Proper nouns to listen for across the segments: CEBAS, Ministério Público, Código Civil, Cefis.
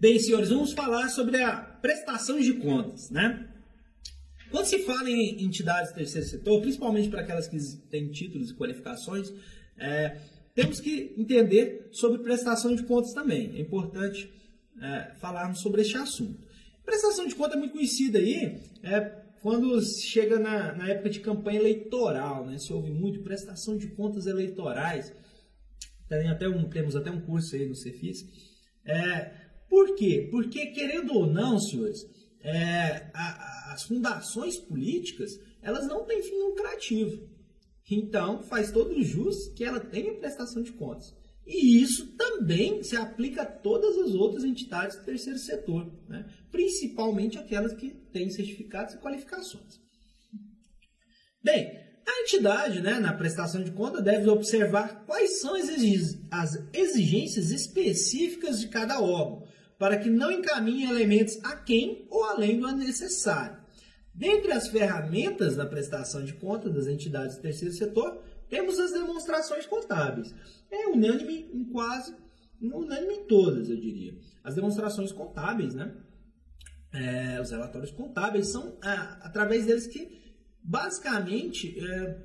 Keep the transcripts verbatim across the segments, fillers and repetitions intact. Bem, senhores, vamos falar sobre a prestação de contas, né? Quando se fala em entidades do terceiro setor, principalmente para aquelas que têm títulos e qualificações, é, temos que entender sobre prestação de contas também. É importante é, falarmos sobre este assunto. Prestação de contas é muito conhecida aí, é, quando chega na, na época de campanha eleitoral, né? Se ouve muito prestação de contas eleitorais. Tem até um, temos até um curso aí no Cefis. É, por quê? Porque, querendo ou não, senhores, é, a, a, as fundações políticas, elas não têm fim lucrativo. Então, faz todo jus que ela tenha prestação de contas. E isso também se aplica a todas as outras entidades do terceiro setor, né? Principalmente aquelas que têm certificados e qualificações. Bem, a entidade, né, na prestação de conta deve observar quais são as exigências específicas de cada órgão, para que não encaminhe elementos aquém ou além do necessário. Dentre as ferramentas da prestação de conta das entidades do terceiro setor, temos as demonstrações contábeis. É unânime em quase, unânime em todas, eu diria. As demonstrações contábeis, né? É, os relatórios contábeis, são é, através deles que basicamente,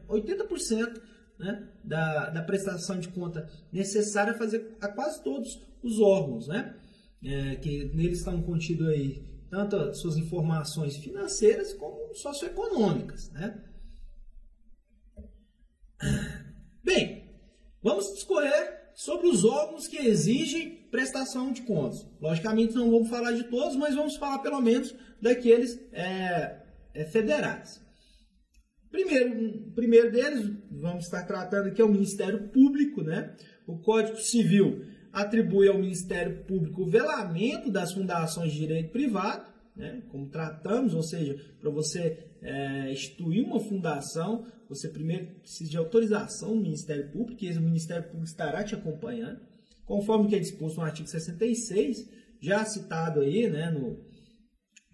oitenta por cento né, da, da prestação de conta necessária a fazer a quase todos os órgãos, né, é, que neles estão contidos aí tanto as suas informações financeiras como socioeconômicas, né. Bem, vamos discorrer sobre os órgãos que exigem prestação de contas. Logicamente não vamos falar de todos, mas vamos falar pelo menos daqueles é, é, federais. Primeiro, primeiro deles, vamos estar tratando aqui, é o Ministério Público, né? O Código Civil atribui ao Ministério Público o velamento das fundações de direito privado, né? Como tratamos, ou seja, para você é, instituir uma fundação, você primeiro precisa de autorização do Ministério Público, e o Ministério Público estará te acompanhando, conforme que é disposto no artigo sessenta e seis, já citado aí, né? no,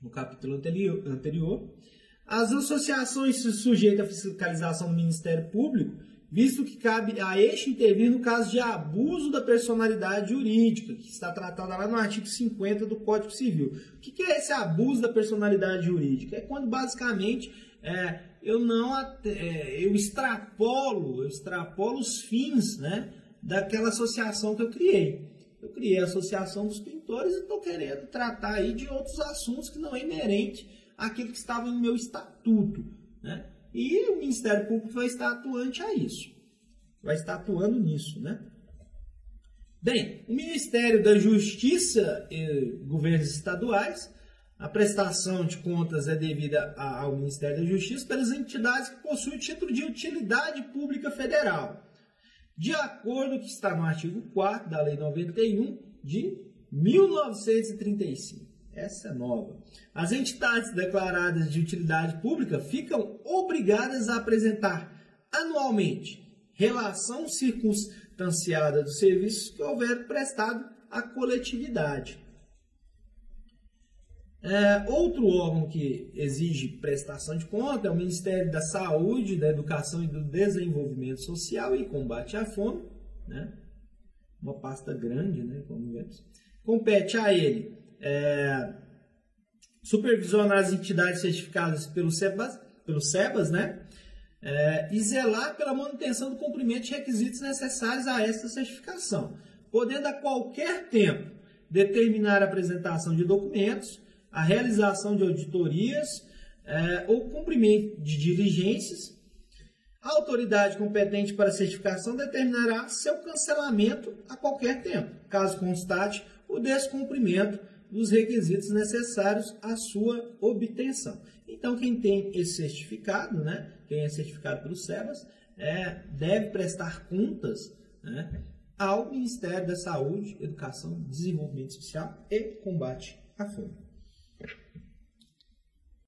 no capítulo anterior, anterior. As associações se sujeitam à fiscalização do Ministério Público, visto que cabe a este intervir no caso de abuso da personalidade jurídica, que está tratada lá no artigo cinquenta do Código Civil. O que é esse abuso da personalidade jurídica? É quando, basicamente, é, eu, não, é, eu, extrapolo, eu extrapolo os fins, né, daquela associação que eu criei. Eu criei a Associação dos Pintores e estou querendo tratar aí de outros assuntos que não é inerente aquilo que estava no meu estatuto, né? E o Ministério Público vai estar atuante a isso, vai estar atuando nisso, né? Bem, o Ministério da Justiça e Governos Estaduais, a prestação de contas é devida ao Ministério da Justiça pelas entidades que possuem título de utilidade pública federal, de acordo com o que está no artigo quarto da Lei nº noventa e um de mil novecentos e trinta e cinco. Essa é nova. As entidades declaradas de utilidade pública ficam obrigadas a apresentar anualmente relação circunstanciada dos serviços que houver prestado à coletividade. É, outro órgão que exige prestação de conta é o Ministério da Saúde, da Educação e do Desenvolvimento Social e Combate à Fome, né? Uma pasta grande, né? Como vemos. Compete a ele É, supervisionar as entidades certificadas pelo CEBAS, pelo CEBAS né? é, e zelar pela manutenção do cumprimento de requisitos necessários a esta certificação, podendo a qualquer tempo determinar a apresentação de documentos, a realização de auditorias é, ou cumprimento de diligências. A autoridade competente para a certificação determinará seu cancelamento a qualquer tempo, caso constate o descumprimento dos requisitos necessários à sua obtenção. Então, quem tem esse certificado, né, quem é certificado pelo CEBAS, é, deve prestar contas, né, ao Ministério da Saúde, Educação, Desenvolvimento Social e Combate à Fome.